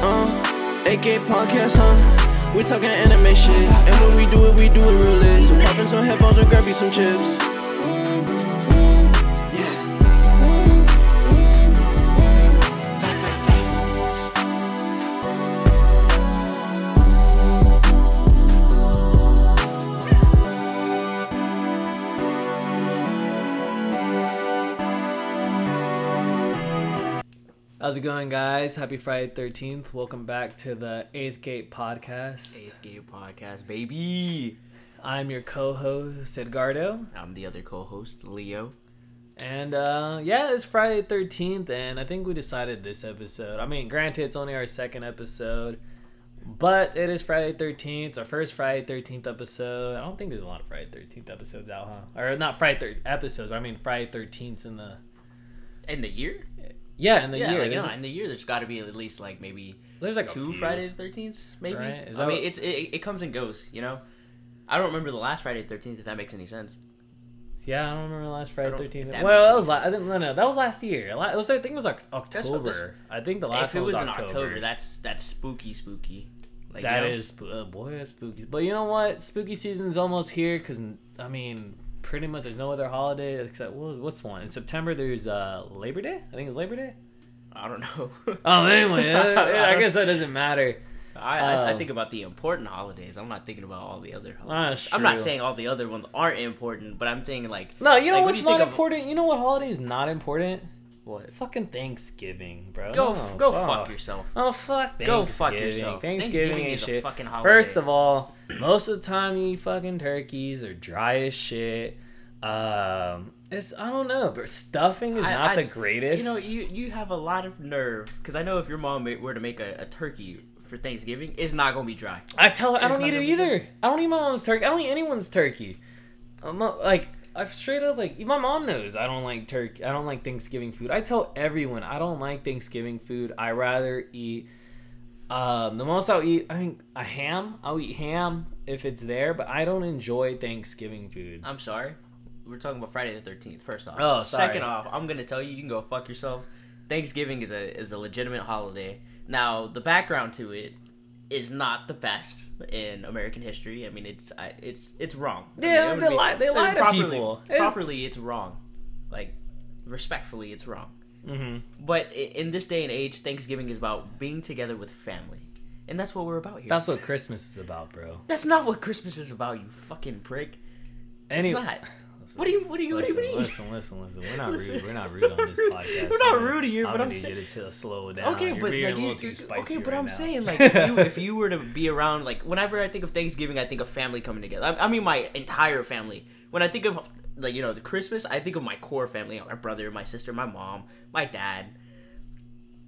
8th Gate Podcast, huh? We talking anime shit. And when we do it real lit. So pop in some headphones and grab you some chips. How's it going, guys? Happy Friday the 13th. Welcome back to the 8th Gate Podcast. 8th Gate Podcast, baby. I'm your co-host, Edgardo. I'm the other co-host, Leo. And, it's Friday the 13th, and I think we decided this episode. I mean, granted, it's only our second episode, but it is Friday the 13th. It's our first Friday the 13th episode. I don't think there's a lot of Friday the 13th episodes out, huh? Or not Friday episodes, but I mean Friday the 13ths in the... In the year? Yeah, in the year. Like, in the year, there's got to be at least, like, maybe there's like two Friday the 13ths, maybe? Right? I mean, it comes and goes, you know? I don't remember the last Friday the 13th, if that makes any sense. Yeah, I don't remember the last Friday the 13th. Well, that was that was last year. I think it was like October. I think the last one was October. If it was in October, that's spooky. Like, that is, boy, that's spooky. But you know what? Spooky season's almost here because, I mean... Pretty much, there's no other holiday except what's one in September. There's Labor Day. I think it's Labor Day. I don't know. Oh, anyway, I guess that doesn't matter. I think about the important holidays. I'm not thinking about all the other holidays. I'm not saying all the other ones aren't important, but I'm saying like no. You know like, what's not important? You know what holiday is not important? What? Fucking Thanksgiving, bro. Go fuck yourself. Oh, fuck Thanksgiving. Go fuck yourself. Thanksgiving is shit. A fucking holiday. First of all, most of the time you eat fucking turkeys or dry as shit. I don't know, but stuffing is not the greatest. You know, you have a lot of nerve because I know if your mom were to make a turkey for Thanksgiving, it's not gonna be dry. I tell her I don't eat it either. I don't eat my mom's turkey. I don't eat anyone's turkey. I've straight up, like, my mom knows I don't like turkey. I don't like Thanksgiving food. I tell everyone I don't like Thanksgiving food. I rather eat, the most I'll eat, I think, a ham. I'll eat ham if it's there, but I don't enjoy Thanksgiving food. I'm sorry. We're talking about Friday the 13th, first off. Oh, sorry. Second off, I'm going to tell you, you can go fuck yourself. Thanksgiving is a legitimate holiday. Now, the background to it is not the best in American history. I mean, it's wrong. Yeah, I mean, they lie to people. Properly, it's wrong. Like, respectfully, it's wrong. Mm-hmm. But in this day and age, Thanksgiving is about being together with family, and that's what we're about here. That's what Christmas is about, bro. That's not what Christmas is about, you fucking prick. It's not. Listen, what do you mean? Listen. We're not rude on this podcast. We're not rude here, but I'm saying... I'm going to need you to slow down. Okay, but like I'm saying, like, if you were to be around, like, whenever I think of Thanksgiving, I think of family coming together. I mean, my entire family. When I think of, like, you know, the Christmas, I think of my core family, my brother, my sister, my mom, my dad.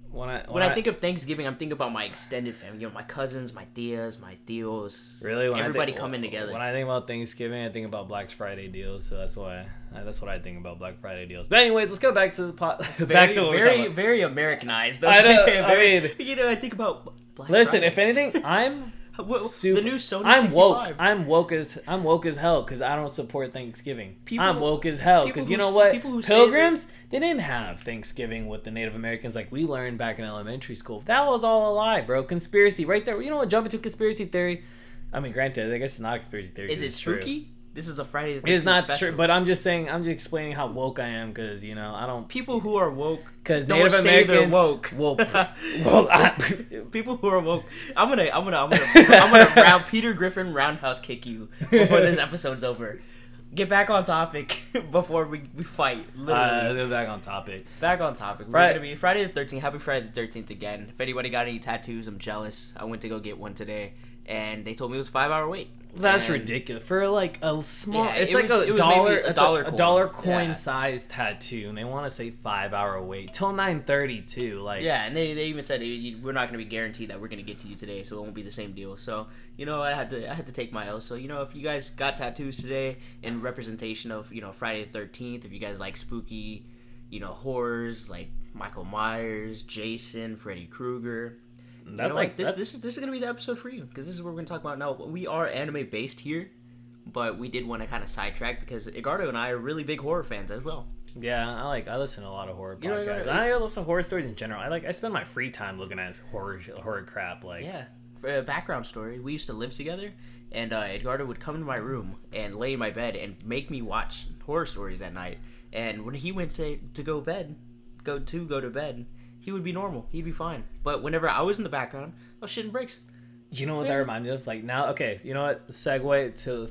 When I think of Thanksgiving, I'm thinking about my extended family, you know, my cousins, my tias, my tios. Really, everybody coming together. When I think about Thanksgiving, I think about Black Friday deals, so that's why that's what I think about, Black Friday deals. But anyways, let's go back to the pot. Back to what we're talking about. Very Americanized. Okay? I know. I think about Black Friday. If anything, I'm super, the new Sony 65. I'm woke as hell because I don't support Thanksgiving. I'm woke as hell because you know what? Pilgrims. They didn't have Thanksgiving with the Native Americans like we learned back in elementary school. That was all a lie, bro. Conspiracy right there. You know what? Jump into conspiracy theory. I mean, granted, I guess it's not a conspiracy theory. Is it spooky? True. This is a Friday the 13th. It is not true, but I'm just saying, I'm just explaining how woke I am because, you know, I don't. People who are woke don't Native say Americans, they're woke. People who are woke. I'm gonna round Peter Griffin roundhouse kick you before this episode's over. Get back on topic before we fight. Literally, they're back on topic. We're gonna be Friday the 13th. Happy Friday the 13th again. If anybody got any tattoos, I'm jealous. I went to go get one today, and they told me it was a 5-hour wait. That's ridiculous. For like a small, it's like a dollar coin size tattoo, and they want to say 5-hour wait till 9:30 too. Like yeah, and they even said we're not going to be guaranteed that we're going to get to you today, so it won't be the same deal. So you know, I had to take my L. So you know, if you guys got tattoos today in representation of, you know, Friday the 13th, if you guys like spooky, you know, horrors like Michael Myers, Jason, Freddy Krueger. That's, you know, like this is gonna be the episode for you because this is what we're gonna talk about now. We are anime based here, but we did want to kind of sidetrack because Edgardo and I are really big horror fans as well. Yeah, I listen to a lot of horror podcasts. I listen to horror stories in general. I spend my free time looking at horror crap. Yeah. For a background story, we used to live together, and Edgardo would come to my room and lay in my bed and make me watch horror stories at night. And when he went to go to bed, he would be normal. He'd be fine. But whenever I was in the background, I was shitting bricks. You know what that reminds me of? You know what? Segue to the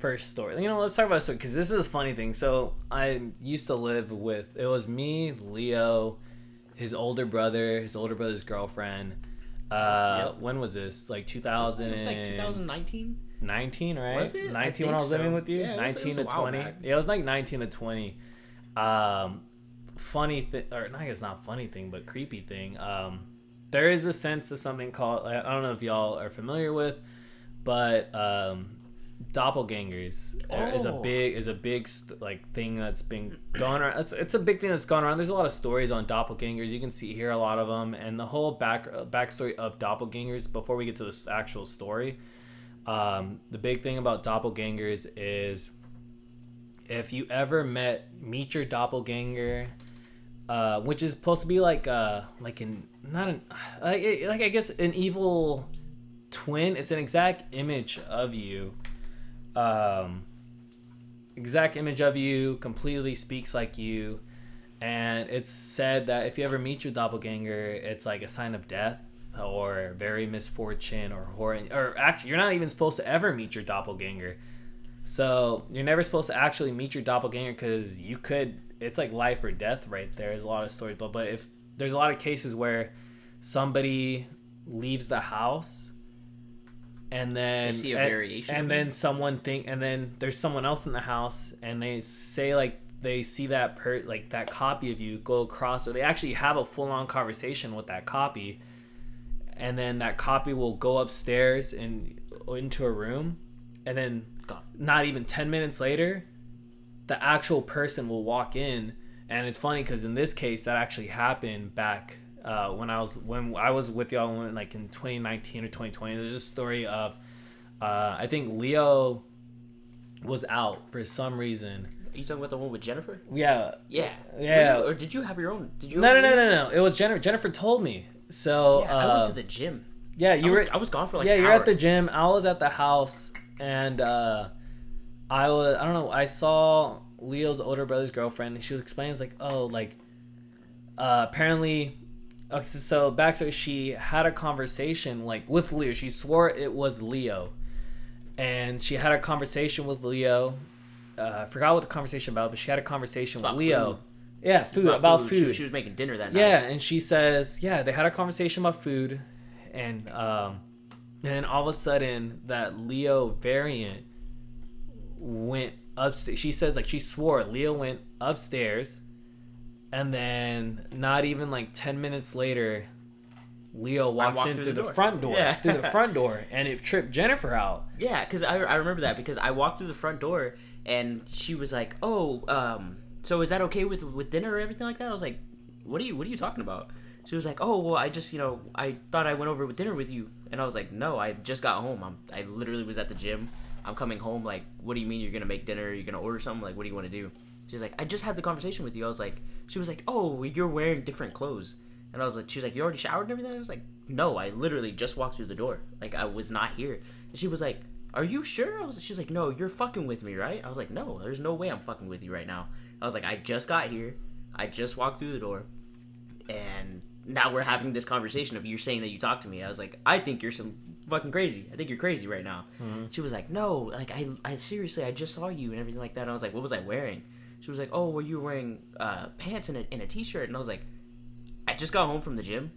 first story. You know, let's talk about this story, because this is a funny thing. So I used to live with, it was me, Leo, his older brother, his older brother's girlfriend. Yep. When was this? 2000? It was 2019. 19, right? Was it? 19 when I was living with you. Yeah, 19 to 20. Back. Yeah, it was 19 to 20. Funny thing, or I guess not funny thing, but creepy thing. There is this sense of something called, I don't know if y'all are familiar with, but doppelgangers is a big thing that's been going around. It's a big thing that's gone around. There's a lot of stories on doppelgangers. You can hear a lot of them, and the whole backstory of doppelgangers. Before we get to this actual story, the big thing about doppelgangers is if you ever meet your doppelganger, which is supposed to be an evil twin. It's an exact image of you, completely speaks like you, and it's said that if you ever meet your doppelganger, it's a sign of death or very misfortune or horror. Or actually, you're not even supposed to ever meet your doppelganger. So you're never supposed to actually meet your doppelganger, because you could, it's life or death right there. There's a lot of stories, but if there's a lot of cases where somebody leaves the house and then they see a variation, and then and then there's someone else in the house, and they say they see that that copy of you go across, or they actually have a full-on conversation with that copy, and then that copy will go upstairs and into a room, and then not even 10 minutes later the actual person will walk in. And it's funny because in this case that actually happened back when I was with y'all in 2019 or 2020. There's a story of I think Leo was out for some reason. Are you talking about the one with Jennifer? Yeah. Or did you have your own? No. It was Jennifer. Jennifer told me. So yeah, I went to the gym. Yeah, I was gone for an hour. Yeah, you're at the gym. I was at the house, and I don't know. I saw Leo's older brother's girlfriend, and she was explaining, apparently. Okay, so backstory, she had a conversation with Leo. She swore it was Leo, and she had a conversation with Leo. I forgot what the conversation about, but she had a conversation with Leo. Food. Yeah, food, about food. She was making dinner that night. Yeah, and she says, they had a conversation about food, and then all of a sudden that Leo variant went upstairs. She says she swore Leo went upstairs. And then not even 10 minutes later, Leo walks in through the front door. Yeah. Through the front door, and it tripped Jennifer out. Yeah, because I remember that, because I walked through the front door and she was like, "Oh, so is that okay with dinner or everything like that?" I was like, "What are you talking about?" She was like, "Oh, well, I just, I thought I went over with dinner with you." And I was like, "No, I just got home. I literally was at the gym. I'm coming home. What do you mean you're gonna make dinner? You're gonna order something? What do you want to do?" She's like, "I just had the conversation with you." I was like, she was like, "Oh, you're wearing different clothes." And I was like, she was like, "You already showered and everything?" I was like, "No, I literally just walked through the door. I was not here." And she was like, "Are you sure?" She's like, "No, you're fucking with me, right?" I was like, "No, there's no way I'm fucking with you right now." I was like, "I just got here. I just walked through the door. And now we're having this conversation of you saying that you talked to me." I was like, "I think you're some fucking crazy. I think you're crazy right now." Mm-hmm. She was like, "No, I seriously, I just saw you and everything like that." And I was like, "What was I wearing?" She was like, "Oh, well, you were wearing pants and a t-shirt." And I was like, "I just got home from the gym.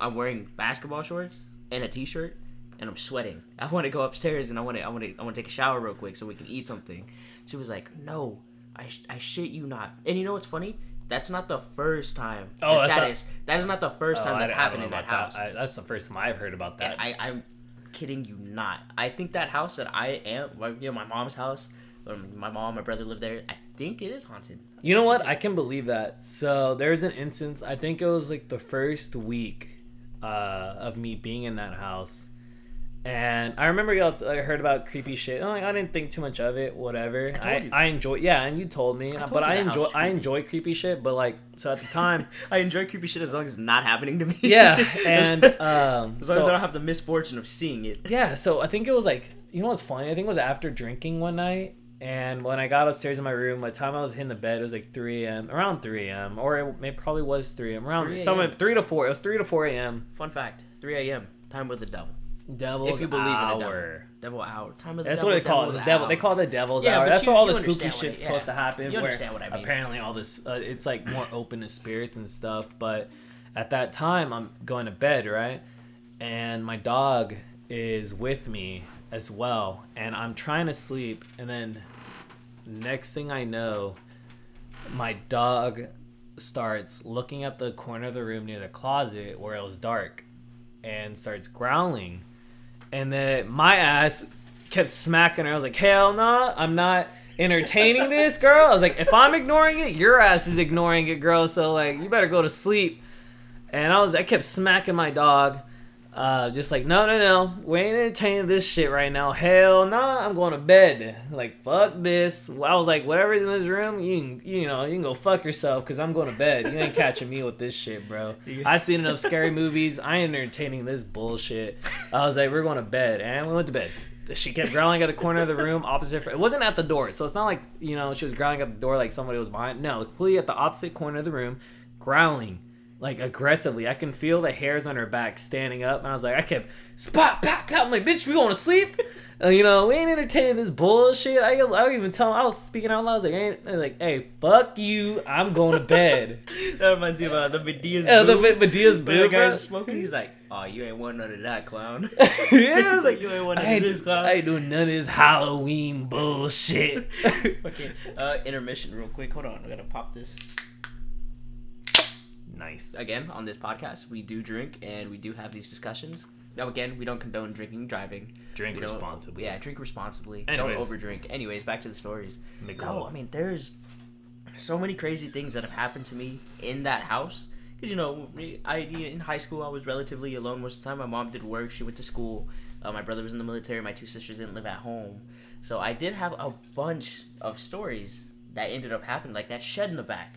I'm wearing basketball shorts and a t-shirt, and I'm sweating. I want to go upstairs, and I want to take a shower real quick so we can eat something." She was like, "No, I shit you not." And you know what's funny? That's not the first time. Oh, that is not the first time that's happened in that house. That's the first time I've heard about that. And I'm kidding you not. I think that house that I am, my mom's house. My mom, my brother lived there. I think it is haunted. You know what? I can believe that. So there's an instance. I think it was the first week of me being in that house, And I remember y'all I heard about creepy shit. Like, I didn't think too much of it, whatever. I enjoy creepy shit, but like, so at the time I enjoy creepy shit as long as it's not happening to me. Yeah. And as long as I don't have the misfortune of seeing it. Yeah, so I think it was like, you know what's funny? I think it was after drinking one night, and when I got upstairs in my room, by the time I was hitting the bed, it was like 3 a.m. Around 3 a.m. Or it probably was 3 a.m. Around 3 a.m. Somewhere 3 to 4. It was 3 to 4 a.m. Fun fact, 3 a.m. Time with the devil. Devil's if you believe hour. In a devil hour. Time of the That's devil, what they call it. The devil. They call it the devil's hour. That's where all the spooky shit's supposed to happen. You understand what I mean. Apparently all this, it's like more open to spirits and stuff. But at that time, I'm going to bed, right? And my dog is with me as well. And I'm trying to sleep. And then next thing I know, my dog starts looking at the corner of the room near the closet where it was dark and starts growling. And then my ass kept smacking her. I was like, hell no, I'm not entertaining this, girl. I was like, if I'm ignoring it, your ass is ignoring it, girl. So, like, you better go to sleep. And I kept smacking my dog. Just like, no. We ain't entertaining this shit right now. Hell no, I'm going to bed. Like, fuck this. I was like, whatever's in this room, you can go fuck yourself, because I'm going to bed. You ain't catching me with this shit, bro. I've seen enough scary movies. I ain't entertaining this bullshit. I was like, we're going to bed. And we went to bed. She kept growling at the corner of the room, opposite. It wasn't at the door. So it's not like, she was growling at the door like somebody was behind. No, completely at the opposite corner of the room, growling. Like, aggressively. I can feel the hairs on her back standing up. And I was like, I kept, spot, back out. I'm like, bitch, we going to sleep? We ain't entertaining this bullshit. I even tell him, I was speaking out loud. I was like, hey, fuck you. I'm going to bed. That reminds me of the Medea's boo. The guy's smoking. He's like, oh, you ain't want none of that, clown. Yeah. He's like, you ain't want none of this, clown. I ain't doing none of this Halloween bullshit. Okay, intermission real quick. Hold on. I got to pop this. Nice. Again, on this podcast, we do drink and we do have these discussions. Now, again, we don't condone drinking, driving. Drink responsibly. Yeah, drink responsibly. Anyways. Don't overdrink. Anyways, back to the stories. No, I mean, there's so many crazy things that have happened to me in that house. Because, in high school, I was relatively alone most of the time. My mom did work. She went to school. My brother was in the military. My two sisters didn't live at home. So I did have a bunch of stories that ended up happening. Like that shed in the back.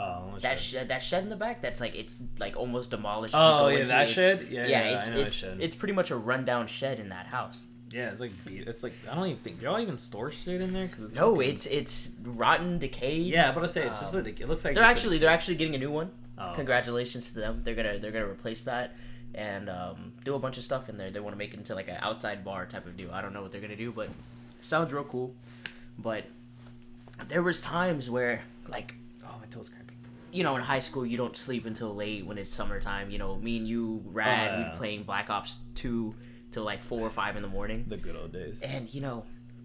Oh, that shed in the back, that's like, it's like almost demolished. Oh, yeah, that shed? It's pretty much a rundown shed in that house. Yeah, it's like I don't even think, do y'all even store shit in there? Cause it's it's rotten, decayed. Yeah, but I say it's just like, it looks like they're actually getting a new one. Oh. Congratulations to them. They're gonna replace that and do a bunch of stuff in there. They want to make it into like an outside bar type of deal. I don't know what they're gonna do, but it sounds real cool. But there was times where like. Oh, my toes cramping. In high school, you don't sleep until late when it's summertime. Me and you, Rad, we'd be playing Black Ops 2 till like 4 or 5 in the morning. The good old days. And,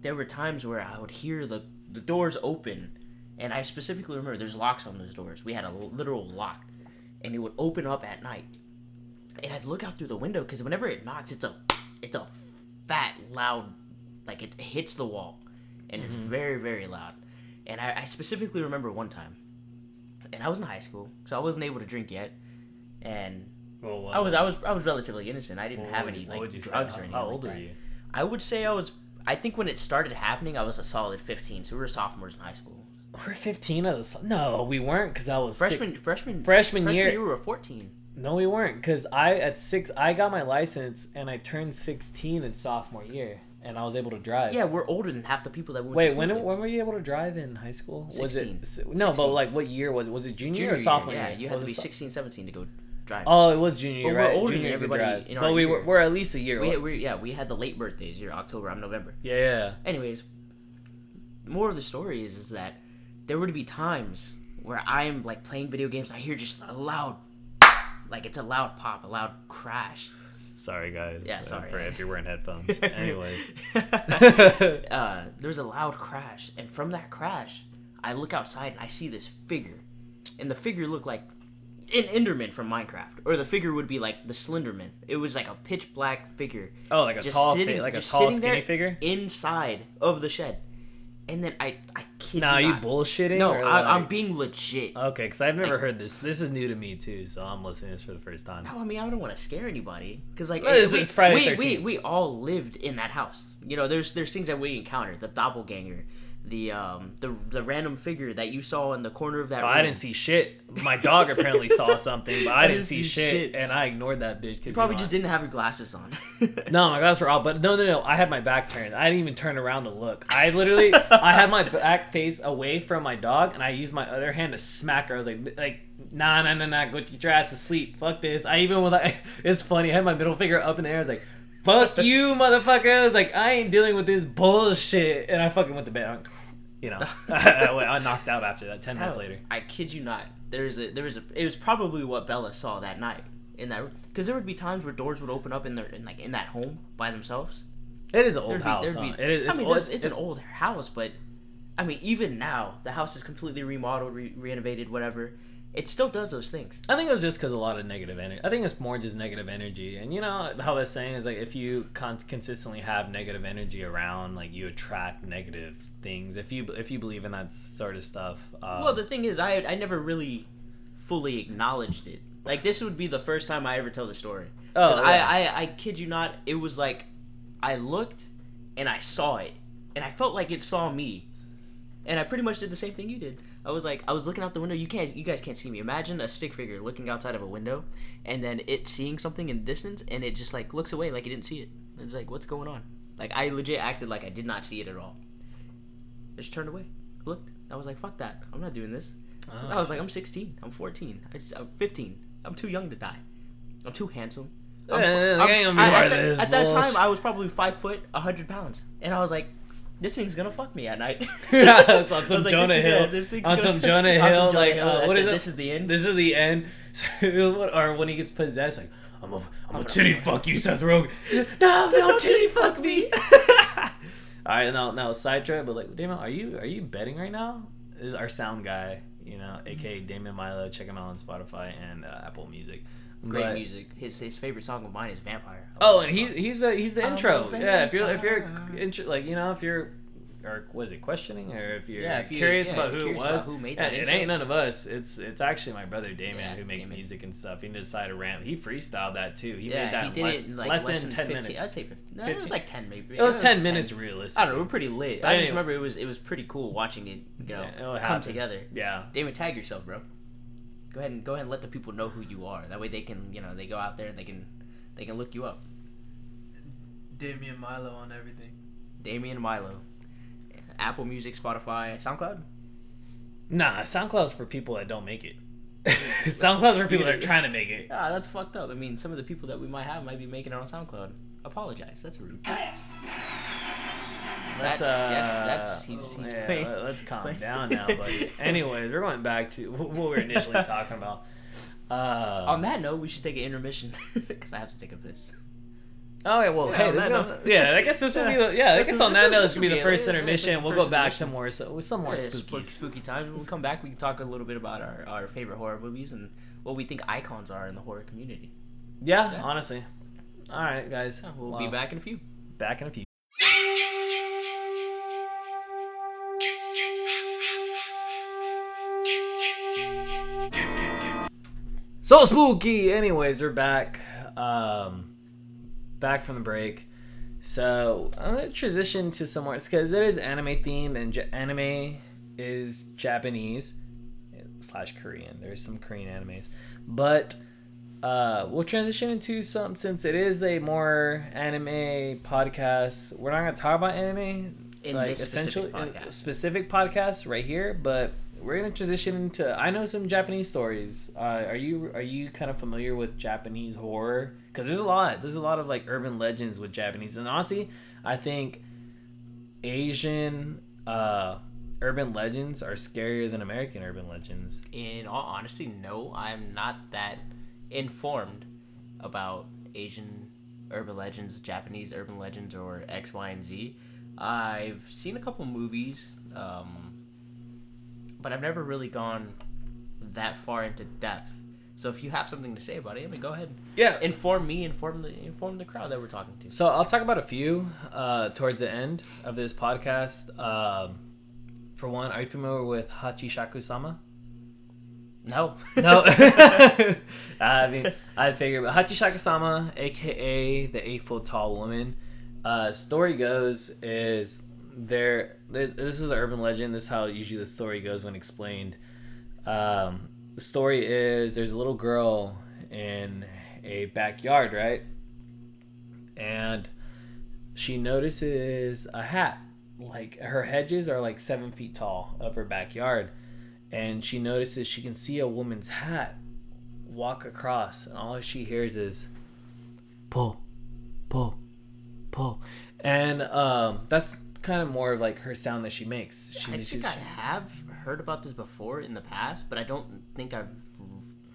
there were times where I would hear the doors open. And I specifically remember there's locks on those doors. We had a literal lock. And it would open up at night. And I'd look out through the window because whenever it knocks, it's a fat, loud, like it hits the wall. And it's very, very loud. And I specifically remember one time. And I was in high school, so I wasn't able to drink yet, and I was relatively innocent. I didn't have any like drugs or anything. How old were you? I would say I think when it started happening, I was a solid 15. So we were sophomores in high school. We're 15. No, we weren't, because I was freshman year. We were 14. No, we weren't, because I got my license and I turned 16 in sophomore year. And I was able to drive. Yeah, we're older than half the people that went to school. Wait, when were you able to drive in high school? 16. But like what year was it? Was it junior or sophomore year? Yeah, you had to be 16, 17 to go drive. Oh, it was junior year, right? We're older than everybody. But we're at least a year older. We had the late birthdays year, October, I'm November. Yeah. Anyways, more of the story is that there would be times where I'm like playing video games and I hear just a loud, like it's a loud pop, a loud crash. Sorry, guys. Yeah, sorry. For if you're wearing headphones. Anyways. There's a loud crash. And from that crash, I look outside and I see this figure. And the figure looked like an Enderman from Minecraft. Or the figure would be like the Slenderman. It was like a pitch black figure. Oh, like a tall, skinny figure? Inside of the shed. And then I kid you not. Are you bullshitting? No, I'm being legit. Okay, because I've never heard this. This is new to me, too, so I'm listening to this for the first time. No, I mean, I don't want to scare anybody. Because, like, it's Friday the 13th. We all lived in that house. You know, there's things that we encountered. The doppelganger. The random figure that you saw in the corner of that room. I didn't see shit. My dog apparently saw something, but I didn't see shit, and I ignored that bitch. Cause you probably just didn't have your glasses on. No, my glasses were off, but no. I had my back turned. I didn't even turn around to look. I had my back face away from my dog, and I used my other hand to smack her. I was like, nah, go get your ass to sleep. Fuck this. It's funny. I had my middle finger up in the air. I was like, fuck you, motherfucker. I was like, I ain't dealing with this bullshit. And I fucking went to bed. You know, I knocked out after that 10 minutes later. I kid you not. It was probably what Bella saw that night in that room. Because there would be times where doors would open up in that home by themselves. It is an old house. It's an old house, but I mean, even now, the house is completely remodeled, renovated, whatever. It still does those things. I think it was just because a lot of negative energy. I think it's more just negative energy. And you know how that saying is like, if you consistently have negative energy around, like you attract negative things. If you believe in that sort of stuff. Well, the thing is, I never really fully acknowledged it. Like this would be the first time I ever tell the story. Oh, yeah. I kid you not. It was like I looked and I saw it and I felt like it saw me. And I pretty much did the same thing you did. I was like, I was looking out the window. You guys can't see me. Imagine a stick figure looking outside of a window, and then it seeing something in the distance, and it just like looks away like it didn't see it. And it's like, what's going on? Like I legit acted like I did not see it at all. I just turned away, looked. I was like, fuck that. I'm not doing this. Oh. I was like, I'm 16. I'm 14. I'm 15. I'm too young to die. I'm too handsome. At that time, I was probably 5 foot, 100 pounds, and I was like, this thinging's gonna fuck me at night. Yeah, on some Jonah Hill. Like, what is it? This is the end. Or when he gets possessed, like, I'm gonna titty fuck you, Seth Rogan. No, don't titty fuck me. All right, now sidetrack, but like, Damien, are you betting right now? This is our sound guy, you know, aka Damien Milo. Check him out on Spotify and Apple Music. Great music. His favorite song of mine is Vampire. Oh, and he's the intro. Yeah, if you're like, you know, if you're, or was it questioning, or if you're curious about who made that intro. It ain't none of us. It's actually my brother Damien who makes music and stuff. He decided to rant. He freestyled that too. He did it in less than 10 minutes. I'd say 15. No, it was like 10 maybe. It was 10 minutes realistic. I don't know. We're pretty lit. But I just remember it was pretty cool watching it come together. Yeah, Damien, tag yourself, bro. Go ahead and let the people know who you are. That way they can, they go out there and they can look you up. Damien Milo on everything. Damien Milo. Apple Music, Spotify, SoundCloud? Nah, SoundCloud's for people that don't make it. SoundCloud's for people that are trying to make it. Ah, that's fucked up. I mean, some of the people that we might have might be making it on SoundCloud. Apologize. That's rude. Let's calm down now, buddy. Anyways, we're going back to what we were initially talking about. On that note, we should take an intermission because I have to take a piss. Oh, yeah, well, hey, I guess this will be the, yeah, I guess on that note, this will be the first intermission. We'll go back to more, some more spooky times. When we come back, we can talk a little bit about our favorite horror movies and what we think icons are in the horror community. Yeah, honestly. All right, guys. We'll be back in a few. Back in a few. So spooky! Anyways, we're back. Back from the break. So, I'm going to transition to some more, because it is anime themed, and anime is Japanese / Korean. There's some Korean animes. But, we'll transition into some, since it is a more anime podcast, we're not going to talk about anime. In like, this essentially, specific podcast right here, but we're gonna transition into. I know some Japanese stories. Are you kind of familiar with Japanese horror? Because there's a lot. There's a lot of like urban legends with Japanese, and honestly, I think Asian urban legends are scarier than American urban legends. In all honesty, no, I'm not that informed about Asian urban legends, Japanese urban legends, or X, Y, and Z. I've seen a couple movies. But I've never really gone that far into depth. So if you have something to say about it, I mean, go ahead. Yeah. Inform me, inform the crowd that we're talking to. So I'll talk about a few towards the end of this podcast. For one, are you familiar with Hachishakusama? No. I mean, I figured. But Hachishakusama, a.k.a. the 8-foot tall woman, story goes is this is an urban legend. This is how usually the story goes when explained. The story is there's a little girl in a backyard, right? And she notices a hat. Like, her hedges are like 7 feet tall of her backyard. And she notices she can see a woman's hat walk across. And all she hears is, pull, pull, pull. And that's kind of more of like her sound that she makes. I have heard about this before in the past, but I don't think I've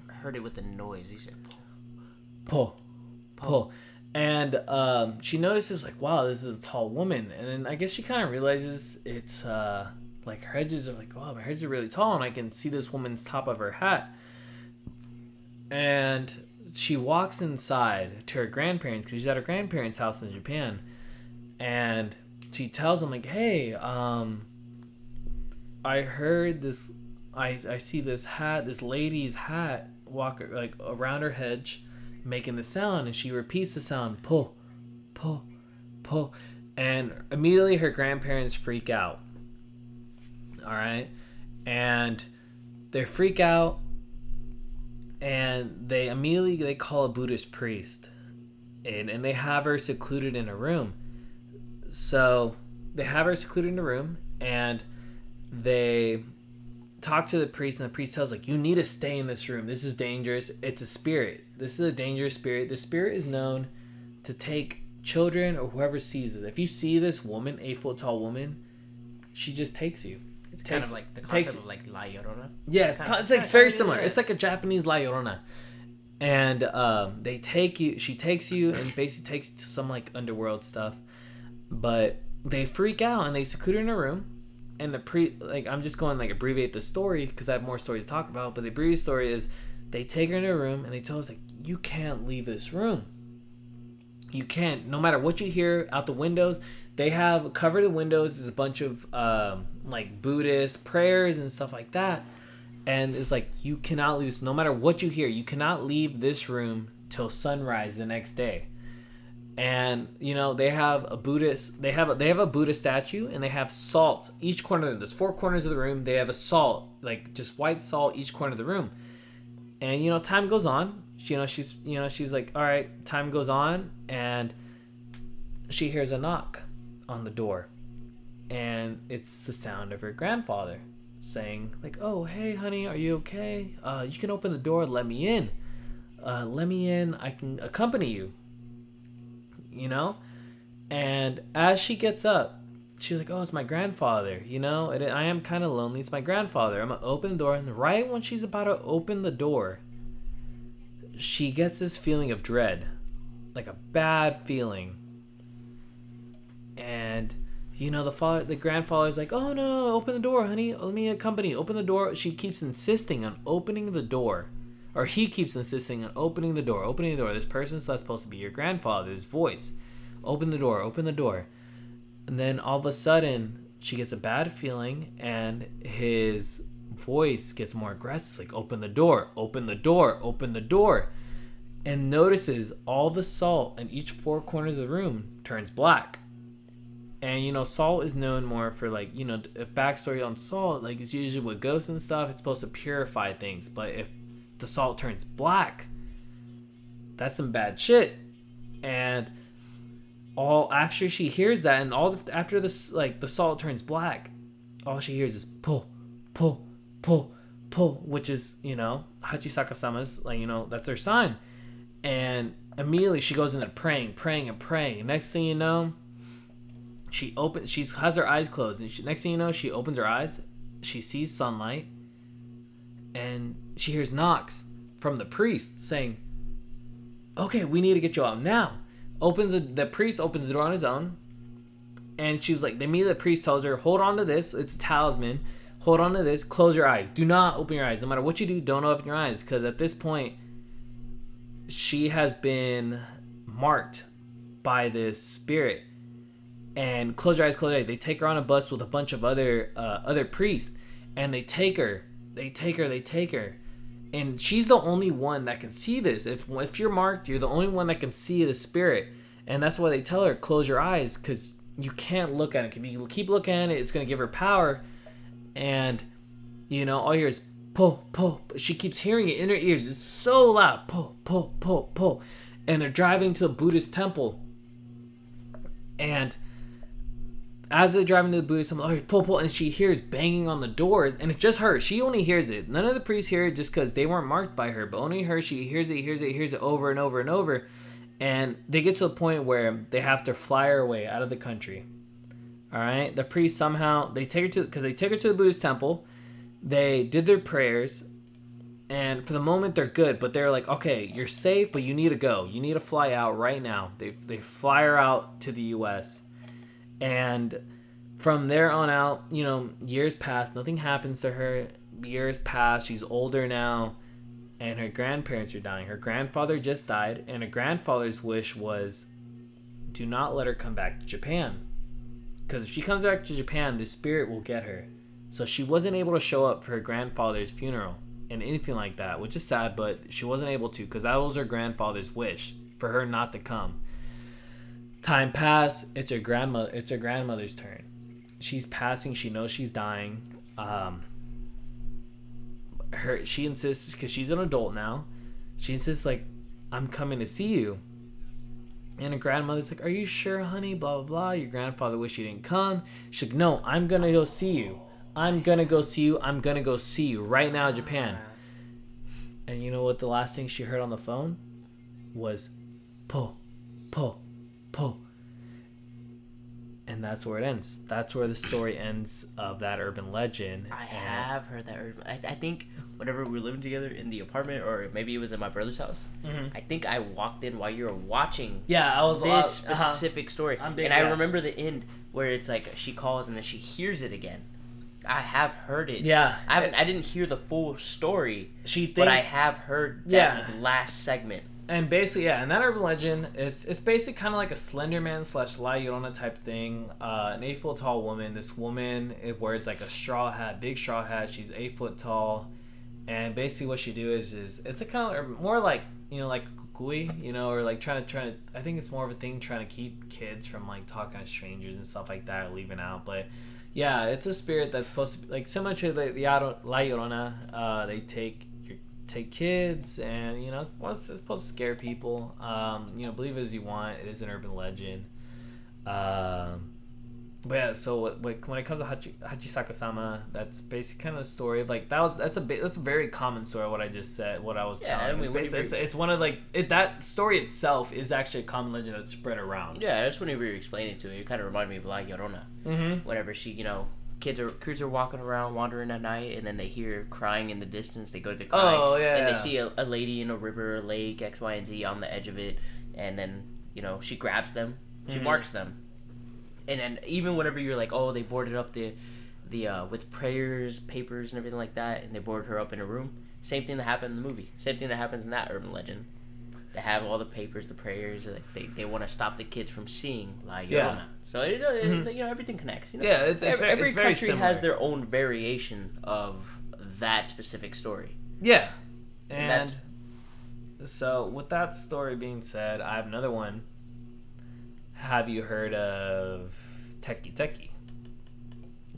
heard it with the noise. He said, pull, pull, pull. And she notices, like, wow, this is a tall woman. And then I guess she kind of realizes it's... like, her hedges are like, wow, my hedges are really tall, and I can see this woman's top of her hat. And she walks inside to her grandparents, because she's at her grandparents' house in Japan. And she tells them, like, hey, I heard this, I see this hat, this lady's hat, walk, like, around her hedge, making the sound. And she repeats the sound, pull, pull, pull. And immediately her grandparents freak out. All right, and they freak out, and they immediately call a Buddhist priest, and they have her secluded in a room. So they have her secluded in a room, and they talk to the priest, and the priest tells, like, you need to stay in this room. This is dangerous. It's a spirit. This is a dangerous spirit. The spirit is known to take children or whoever sees it. If you see this woman, 8 foot tall woman, she just takes you. It's kind of like the concept of like La Llorona. Yeah, it's very similar. It's like a Japanese La Llorona. And they take you, she takes you, and basically takes you to some like underworld stuff. But they freak out and they seclude her in a room. And I'm just going to like abbreviate the story because I have more story to talk about. But the abbreviated story is they take her in a room and they tell us, like, you can't leave this room. You can't, no matter what you hear out the windows. They have covered the windows is a bunch of like Buddhist prayers and stuff like that, and it's like you cannot leave this, no matter what you hear. You cannot leave this room till sunrise the next day. And you know they have a Buddha statue, and they have salt each corner. There's four corners of the room. They have a salt, like just white salt each corner of the room. And you know time goes on. She's like, all right, time goes on, and she hears a knock on the door, and it's the sound of her grandfather saying, like, oh, hey honey, are you okay? You can open the door, let me in, I can accompany you, you know. And as she gets up, she's like, oh, it's my grandfather, you know, and I am kind of lonely, it's my grandfather, I'm gonna open the door. And right when she's about to open the door, she gets this feeling of dread, like a bad feeling. And, you know, the grandfather's like, oh, no, open the door, honey. Let me accompany you. Open the door. She keeps insisting on opening the door. Or he keeps insisting on opening the door, opening the door. This person's not supposed to be your grandfather's voice. Open the door, open the door. And then all of a sudden, she gets a bad feeling, and his voice gets more aggressive. Like, open the door, open the door, open the door. And notices all the salt in each four corners of the room turns black. And, you know, salt is known more for, like, you know, a backstory on salt. Like, it's usually with ghosts and stuff. It's supposed to purify things. But if the salt turns black, that's some bad shit. And all after she hears that, and all after this, like, the salt turns black, all she hears is pull, pull, pull, pull, which is, you know, Hachishakusama's, like, you know, that's her sign. And immediately she goes into praying. Next thing you know... she has her eyes closed, and next thing you know, she opens her eyes, she sees sunlight, and she hears knocks from the priest saying, okay, we need to get you out now. The priest opens the door on his own, and she's like, the priest tells her, hold on to this, it's a talisman, hold on to this, close your eyes, do not open your eyes, no matter what you do, don't open your eyes, because at this point, she has been marked by this spirit. and close your eyes. They take her on a bus with a bunch of other priests, and they take her. And she's the only one that can see this. If you're marked, you're the only one that can see the spirit. And that's why they tell her, close your eyes, because you can't look at it. If you keep looking at it, it's going to give her power. And, you know, all you hear is, pull, pull. She keeps hearing it in her ears. It's so loud. Pull, pull, pull, pull. And they're driving to a Buddhist temple. And as they're driving to the Buddhist temple, all right, pull, pull. And she hears banging on the doors. And it's just her. She only hears it. None of the priests hear it just because they weren't marked by her. But only her. She hears it over and over and over. And they get to the point where they have to fly her away out of the country. All right? The priests somehow, they take her to the Buddhist temple. They did their prayers. And for the moment, they're good. But they're like, okay, you're safe, but you need to go. You need to fly out right now. They fly her out to the U.S. And from there on out, you know, years pass. Nothing happens to her. Years pass. She's older now. And her grandparents are dying. Her grandfather just died. And her grandfather's wish was, do not let her come back to Japan. Because if she comes back to Japan, the spirit will get her. So she wasn't able to show up for her grandfather's funeral and anything like that, which is sad, but she wasn't able to because that was her grandfather's wish for her not to come. Time passed. It's her grandmother's turn. She's passing. She knows she's dying. She insists, because she's an adult now, she insists, like, I'm coming to see you. And her grandmother's like, are you sure, honey, blah, blah, blah. Your grandfather wished you didn't come. She's like, no, I'm going to go see you right now in Japan. And you know what the last thing she heard on the phone was, po, po, po. And that's where it ends. That's where the story ends of that urban legend. I have heard that urban. I think whenever we were living together in the apartment, or maybe it was at my brother's house, mm-hmm. I think I walked in while you were watching. Yeah, I was this specific story, and I remember the end where it's like she calls and then she hears it again. I have heard it. Yeah, I didn't hear the full story. But I have heard that last segment. And basically, and that urban legend, it's basically kind of like a Slenderman / La Llorona type thing. An 8-foot tall woman. This woman wears like a straw hat, big straw hat. She's 8 foot tall, and basically what she do is it's a kind of more like, you know, like kukui, you know, or like trying to. I think it's more of a thing trying to keep kids from like talking to strangers and stuff like that, or leaving out. But yeah, it's a spirit that's supposed to be like similar to the La Llorona. They take kids, and you know, it's supposed to scare people. You know, believe it as you want, it is an urban legend. But yeah, so when it comes to Hachishakusama, that's basically kind of a story of like that's a very common story of what I just said, what I was telling. I mean, it's one of like that story itself is actually a common legend that's spread around. Yeah, that's whenever you explain it to me, it kind of reminded me of La Llorona. Mm-hmm. Whenever she, you know, kids are walking around, wandering at night, and then they hear crying in the distance. They go to the crying, and they see a lady in a river, a lake, X, Y, and Z on the edge of it, and then, you know, she grabs them, she mm-hmm. marks them, and then even whenever you're like, oh, they boarded up the with prayers, papers, and everything like that, and they boarded her up in a room. Same thing that happened in the movie. Same thing that happens in that urban legend. They have all the papers, the prayers. They want to stop the kids from seeing La Llorona. Yeah. So mm-hmm. you know, everything connects. You know? Yeah, it's every country has their own variation of that specific story. Yeah, and so with that story being said, I have another one. Have you heard of Teke Teke?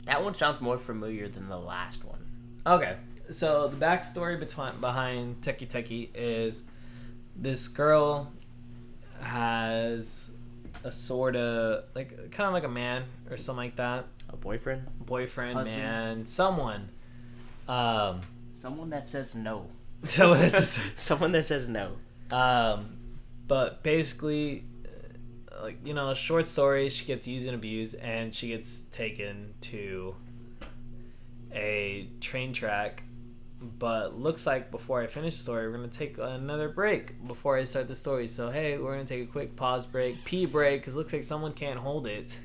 That one sounds more familiar than the last one. Okay, so the backstory behind Teke Teke is, this girl has a sort of like kind of like a man or something like that. A boyfriend? Husband. Man. Someone. Someone that says no. Someone that says no. But basically, like, you know, a short story, she gets used and abused, and she gets taken to a train track. But looks like before I finish the story, we're going to take another break before I start the story. So, hey, we're going to take a quick pause break, pee break, because looks like someone can't hold it.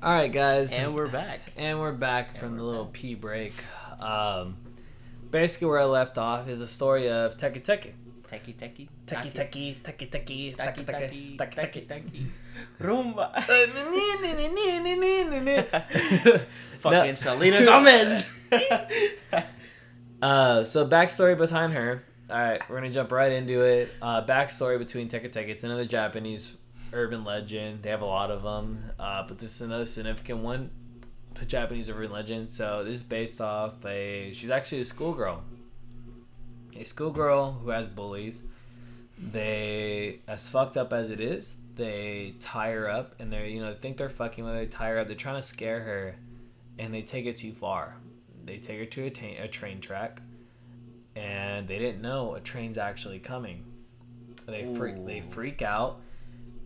All right, guys. And we're back. From the little pee break. basically where I left off is a story of Teke Teke. Teke Teke. Teke Teke. Teke Teke. Teke Teke. Teke Teke. Rumba. Fucking Selena Gomez. So backstory behind her. All right, we're gonna jump right into it. Backstory between Teke Teke. It's another Japanese urban legend. They have a lot of them, but this is another significant one to Japanese urban legend. So this is based off she's actually a schoolgirl who has bullies. They, as fucked up as it is, they tie her up and they think they're fucking with her. They tie her up. They're trying to scare her, and they take it too far. They take her to a train track, and they didn't know a train's actually coming. They freak out.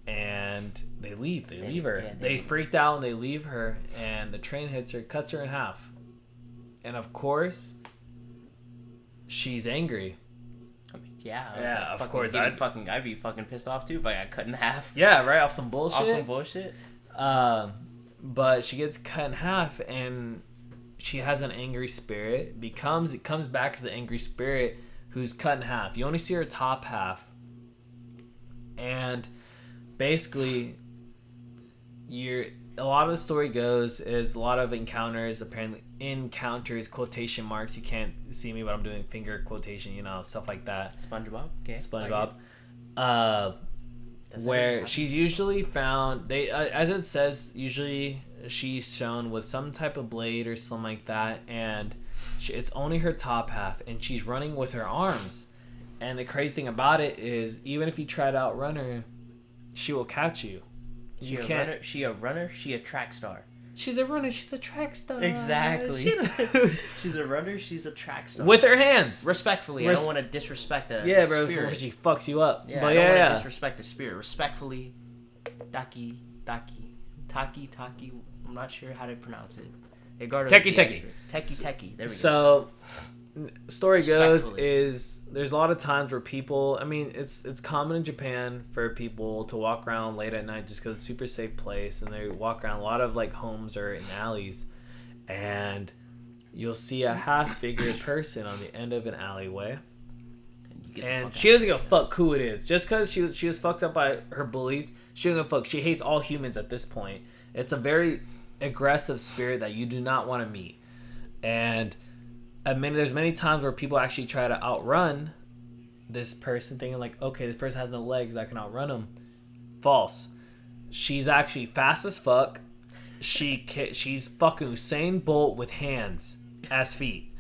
And they leave. They leave her. Yeah, they freaked out and they leave her. And the train hits her, cuts her in half. And of course, she's angry. I mean, yeah. Of course, I'd be fucking pissed off too if I got cut in half. Yeah, right. Off some bullshit. But she gets cut in half, and she has an angry spirit. It comes back as an angry spirit who's cut in half. You only see her top half, and basically, a lot of the story goes is a lot of encounters, apparently encounters, quotation marks. You can't see me, but I'm doing finger quotation, stuff like that. SpongeBob? Okay. SpongeBob. Where she's usually found, as it says, usually she's shown with some type of blade or something like that, and it's only her top half, and she's running with her arms. And the crazy thing about it is, even if you try to outrun her, she will catch you. She's a track star. She's a runner. She's a track star. Exactly. She's a runner. She's a track star. With her hands. Respectfully. I don't want to disrespect a spirit. Yeah, bro. She fucks you up. Yeah, I don't want to disrespect a spirit. Respectfully. Taki. I'm not sure how to pronounce it. Edgardo. Teke Teke. There we go. So, story goes is there's a lot of times where people, it's common in Japan for people to walk around late at night just because it's a super safe place, and they walk around a lot of like homes or in alleys, and you'll see a half figure person on the end of an alleyway, and she doesn't give a fuck who it is. Just because she was fucked up by her bullies, she doesn't give a fuck. She hates all humans at this point. It's a very aggressive spirit that you do not want to meet, and there's many times where people actually try to outrun this person, thinking like, okay, this person has no legs, I can outrun him. False. She's actually fast as fuck. She's fucking Usain Bolt with hands as feet,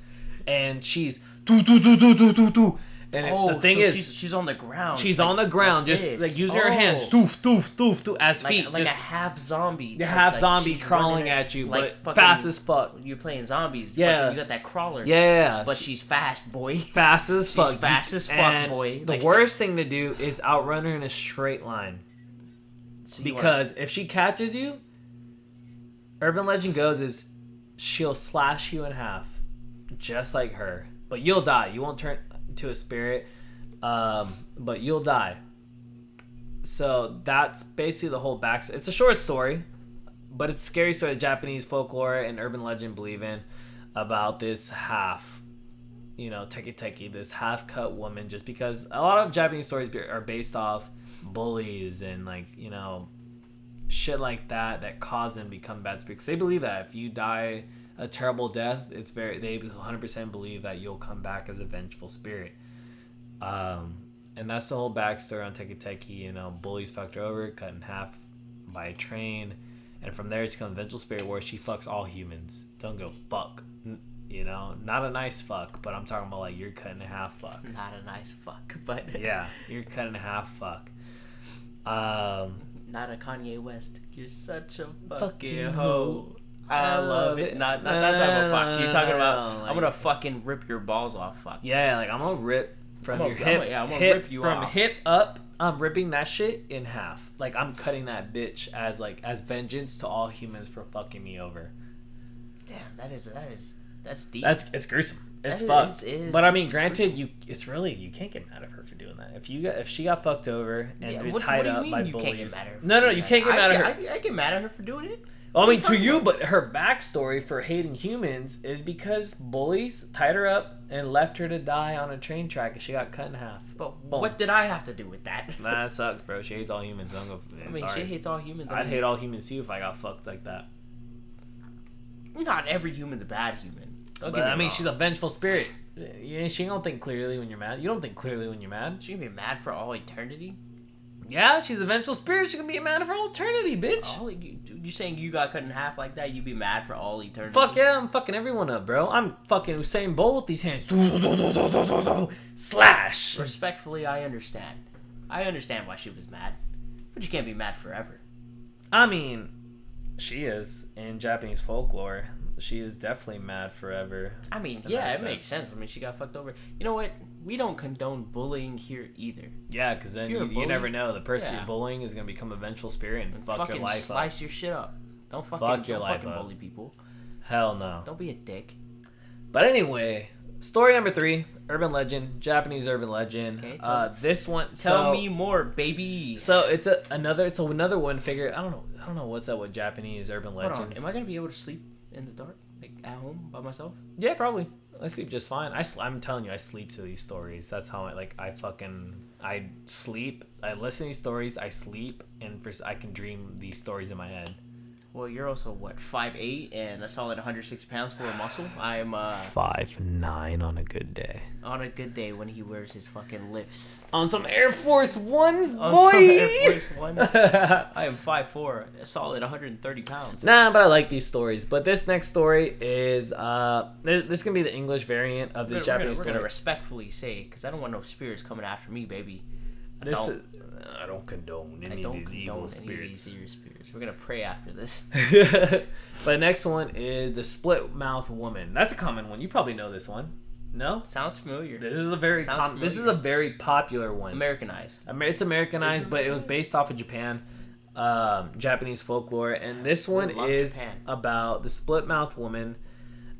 and she's do. And the thing is, she's on the ground. She's on the ground, just like using her hands, doof as feet, like just a half zombie. The half zombie crawling at you, like but fast as fuck. You're playing zombies. Yeah, you got that crawler. Yeah, but she's fast, boy. Fast as fuck. She's fast as fuck, boy. The worst thing to do is outrun her in a straight line, because if she catches you, urban legend goes is she'll slash you in half, just like her. But you'll die. You won't turn to a spirit, but you'll die. So that's basically the whole backstory. It's a short story, but it's a scary story that Japanese folklore and urban legend believe in about this half, Teke Teke, this half cut woman, just because a lot of Japanese stories are based off bullies and like, shit like that cause them to become bad spirits. They believe that if you die a terrible death, they 100% believe that you'll come back as a vengeful spirit, and that's the whole backstory on Teke Teke. Bullies fucked her over, cut in half by a train, and from there she becomes a vengeful spirit where she fucks all humans. Don't go fuck, not a nice fuck, but I'm talking about like you're cut in half fuck. Not a nice fuck, but yeah, you're cut in half fuck. Not a Kanye West. You're such a fucking hoe. I love it. Not that type of fuck. You're talking about, I'm going to fucking rip your balls off, fuck. Yeah, like, I'm going to rip from hip up. I'm ripping that shit in half. Like, I'm cutting that bitch as vengeance to all humans for fucking me over. Damn, that's deep. It's gruesome. It's fucked. But I mean, granted, you can't get mad at her for doing that. If she got fucked over and tied up by bullies. No, you can't get mad at her. I get mad at her for doing it. I mean, to you, but her backstory for hating humans is because bullies tied her up and left her to die on a train track and she got cut in half. But what did I have to do with that? Nah, that sucks, bro. She hates all humans. She hates all humans. I'd hate all humans too if I got fucked like that. Not every human's a bad human. But she's a vengeful spirit. Yeah, she don't think clearly when you're mad. You don't think clearly when you're mad. She can be mad for all eternity. Yeah, she's a vengeful spirit. She can be mad for all eternity, bitch. You saying you got cut in half like that? You'd be mad for all eternity? Fuck yeah, I'm fucking everyone up, bro. I'm fucking Usain Bolt with these hands. Slash. Respectfully, I understand. I understand why she was mad. But you can't be mad forever. I mean, she is in Japanese folklore. She is definitely mad forever. I mean, yeah, it makes sense. I mean, she got fucked over. You know what? We don't condone bullying here either. Yeah, because then you never know. The person you're bullying is going to become a vengeful spirit and fuck your life up. Slice your shit up. Don't fucking bully people. Hell no. Don't be a dick. But anyway, story number 3, urban legend, Japanese urban legend. Okay, this one. Tell me more, baby. So it's another one. Figure. I don't know what's up with Japanese urban legends. Am I going to be able to sleep in the dark, like at home by myself? Yeah, probably. I sleep just fine. I'm telling you, I sleep to these stories. That's how I sleep. I listen to these stories. I sleep, and I can dream these stories in my head. Well, you're also 5'8" and a solid 106 pounds full of muscle. I'm 5'9" on a good day. On a good day when he wears his fucking lifts. On some Air Force Ones, boy. On some Air Force Ones. I am 5'4", a solid 130 pounds. Nah, but I like these stories. But this next story is this can be the English variant of this Japanese story. We're gonna respectfully say, because I don't want no spirits coming after me, baby. I don't condone any of these evil spirits. We're going to pray after this. But next one is the split mouth woman. That's a common one. You probably know this one. No? Sounds familiar. This is a very popular one. Americanized. It's Americanized, but it was based off of Japan, Japanese folklore, and this one is about the split mouth woman.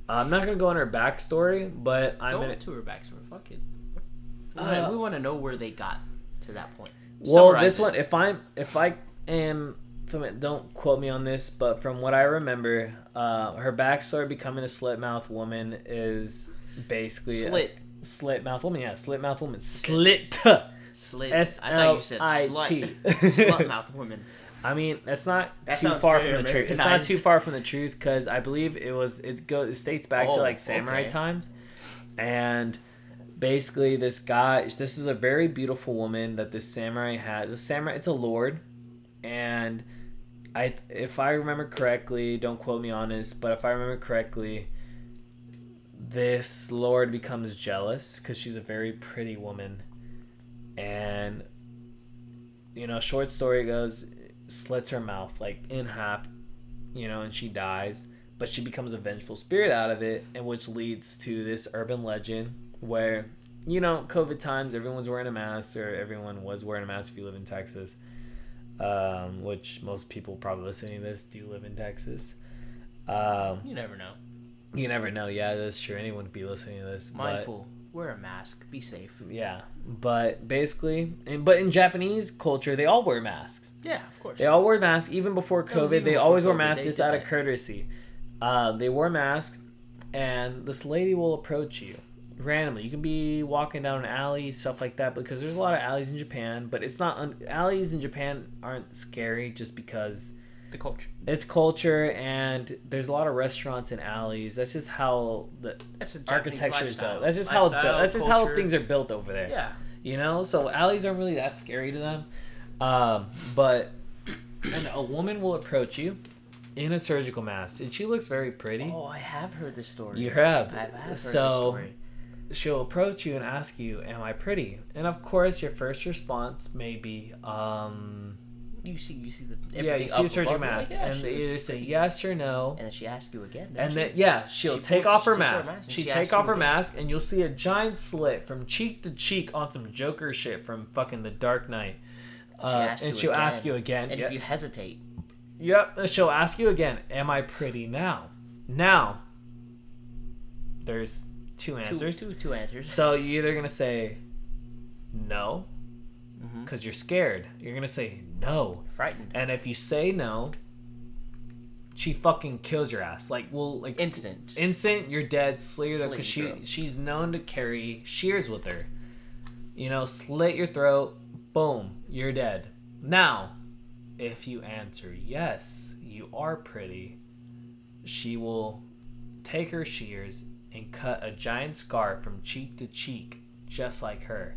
I'm not going to go on her backstory, but I'm going to her backstory. Fuck it. We want to know where they got to that point. Well, this one, if I am, don't quote me on this, but from what I remember, her backstory becoming a slit mouth woman is basically slit mouth woman. Yeah, slit mouth woman. Slit. I thought you said slut. Slut mouth woman. I mean, that's not too far from the truth, because I believe it states back to samurai times, and. Basically, this is a very beautiful woman that this samurai has. The samurai, it's a lord, and if I remember correctly, don't quote me on this, but if I remember correctly, this lord becomes jealous because she's a very pretty woman, and short story goes, slits her mouth in half, and she dies, but she becomes a vengeful spirit out of it, and which leads to this urban legend. Where, COVID times, everyone's wearing a mask, or everyone was wearing a mask if you live in Texas, which most people probably listening to this do live in Texas. You never know. You never know. Yeah, that's true. Anyone could be listening to this. Mindful. Wear a mask. Be safe. Yeah. But basically, but in Japanese culture, they all wear masks. Yeah, of course. They all wore masks. Even before COVID, they always wore masks just out of courtesy. They wore masks, and this lady will approach you. Randomly, you can be walking down an alley, stuff like that, because there's a lot of alleys in Japan, but it's not alleys in Japan aren't scary just because it's culture, and there's a lot of restaurants and alleys. That's just how the architecture is built. That's just how it's built. That's just how things are built over there. Yeah, so alleys aren't really that scary to them, but and a woman will approach you in a surgical mask, and she looks very pretty. Oh, I have heard this story. You have. I've heard this story. She'll approach you and ask you, am I pretty? And of course, your first response may be, you see the surgery mask, and they either say yes or no. And then she asks you again. And then, she'll take off her mask. She take off her mask, and you'll see a giant slit from cheek to cheek on some Joker shit from fucking The Dark Knight. And she'll ask you again. And if you hesitate. Yep, she'll ask you again, am I pretty now? Now, there's... Two answers. So you're either going to say no, because you're scared. You're going to say no. Frightened. And if you say no, she fucking kills your ass. Like, well, like instant, you're dead. Slay her, because she's known to carry shears with her. You know, slit your throat. Boom, you're dead. Now, if you answer yes, you are pretty, she will take her shears and cut a giant scar from cheek to cheek, just like her,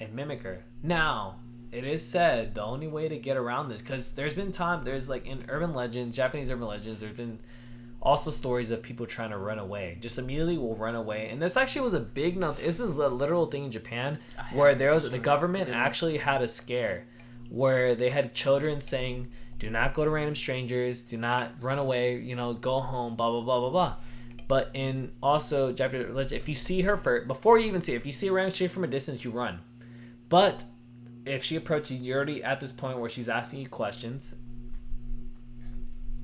and mimic her. Now, it is said the only way to get around this, because there's been time, there's like in urban legends, Japanese urban legends, there's been also stories of people trying to run away, just immediately will run away. And this actually was a big, this is a literal thing in Japan, where there was the government actually had a scare where they had children saying, do not go to random strangers, do not run away, you know, go home, blah, blah, blah, blah, blah. But in also Japanese religion, if you see her first, before you even see it, if you see a random stranger from a distance, you run. But if she approaches you, you're already at this point where she's asking you questions.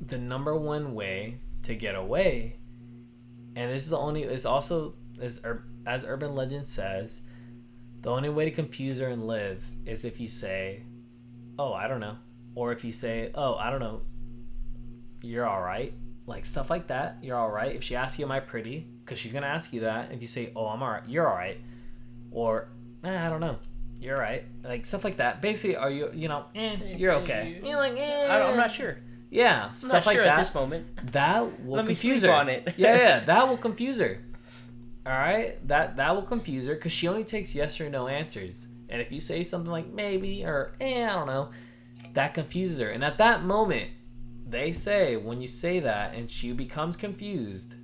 The number one way to get away, and this is the only, is also, as urban legend says, the only way to confuse her and live is if you say, oh, I don't know. Or if you say, oh, I don't know, you're all right. Like stuff like that, you're all right. If she asks you, am I pretty? Because she's going to ask you that. If you say, oh, I'm all right, you're all right. Or, I don't know, you're all right. Like stuff like that. Basically, are you, you know, you're okay. You're like, I'm not sure. Yeah, I'm stuff not sure like that. At this moment. That will confuse her. Let me sleep on it. yeah, that will confuse her. All right? That will confuse her because she only takes yes or no answers. And if you say something like maybe or I don't know, that confuses her. And at that moment, they say when you say that and she becomes confused,